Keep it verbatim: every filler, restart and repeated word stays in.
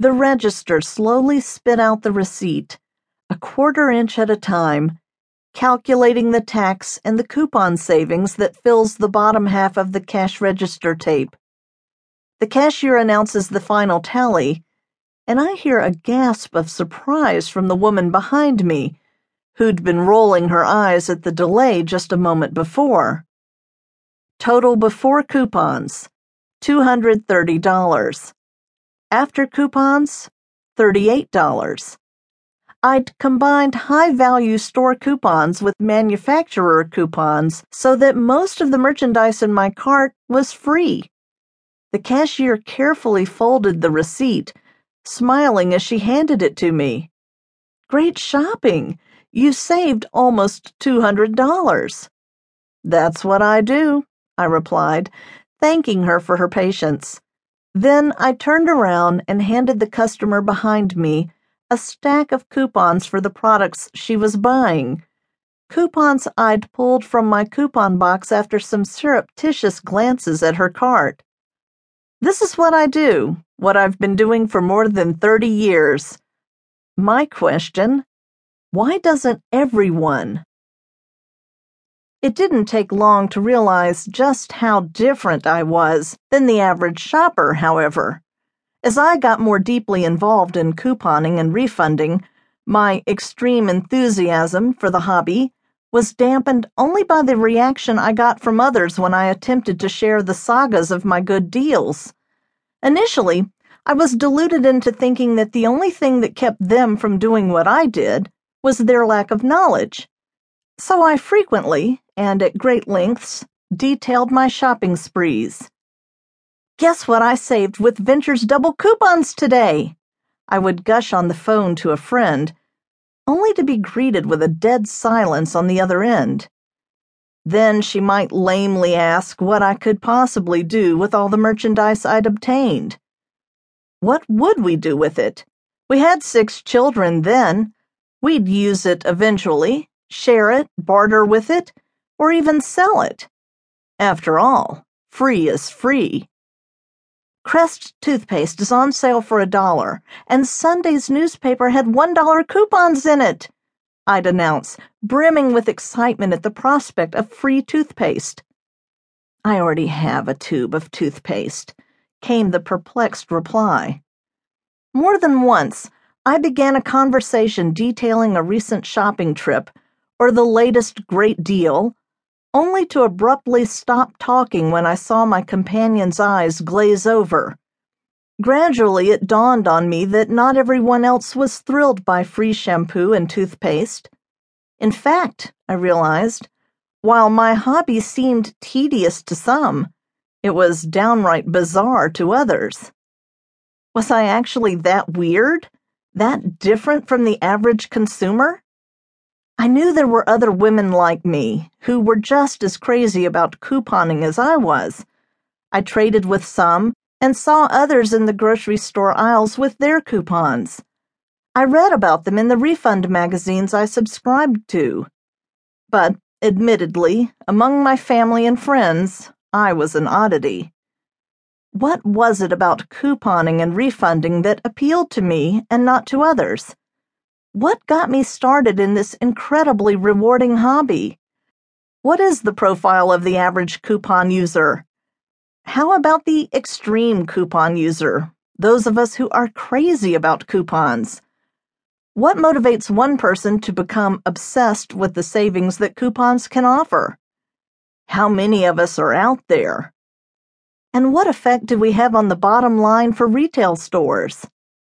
The register slowly spit out the receipt, a quarter inch at a time, calculating the tax and the coupon savings that fills the bottom half of the cash register tape. The cashier announces the final tally, and I hear a gasp of surprise from the woman behind me, who'd been rolling her eyes at the delay just a moment before. Total before coupons, two hundred thirty dollars. After coupons, thirty-eight dollars. I'd combined high-value store coupons with manufacturer coupons so that most of the merchandise in my cart was free. The cashier carefully folded the receipt, smiling as she handed it to me. "Great shopping! You saved almost two hundred dollars. "That's what I do," I replied, thanking her for her patience. Then I turned around and handed the customer behind me a stack of coupons for the products she was buying, coupons I'd pulled from my coupon box after some surreptitious glances at her cart. "This is what I do, what I've been doing for more than thirty years. My question, why doesn't everyone?" It didn't take long to realize just how different I was than the average shopper, however. As I got more deeply involved in couponing and refunding, my extreme enthusiasm for the hobby was dampened only by the reaction I got from others when I attempted to share the sagas of my good deals. Initially, I was deluded into thinking that the only thing that kept them from doing what I did was their lack of knowledge. So I frequently, and at great lengths, detailed my shopping sprees. "Guess what I saved with Venture's double coupons today?" I would gush on the phone to a friend, only to be greeted with a dead silence on the other end. Then she might lamely ask what I could possibly do with all the merchandise I'd obtained. What would we do with it? We had six children then. We'd use it eventually, share it, barter with it, or even sell it. After all, free is free. Crest toothpaste is on sale for a dollar, and Sunday's newspaper had one dollar coupons in it, I'd announce, brimming with excitement at the prospect of free toothpaste. "I already have a tube of toothpaste," came the perplexed reply. More than once, I began a conversation detailing a recent shopping trip or the latest great deal, only to abruptly stop talking when I saw my companion's eyes glaze over. Gradually, it dawned on me that not everyone else was thrilled by free shampoo and toothpaste. In fact, I realized, while my hobby seemed tedious to some, it was downright bizarre to others. Was I actually that weird? That different from the average consumer? I knew there were other women like me who were just as crazy about couponing as I was. I traded with some and saw others in the grocery store aisles with their coupons. I read about them in the refund magazines I subscribed to. But, admittedly, among my family and friends, I was an oddity. What was it about couponing and refunding that appealed to me and not to others? What got me started in this incredibly rewarding hobby? What is the profile of the average coupon user? How about the extreme coupon user, those of us who are crazy about coupons? What motivates one person to become obsessed with the savings that coupons can offer? How many of us are out there? And what effect do we have on the bottom line for retail stores?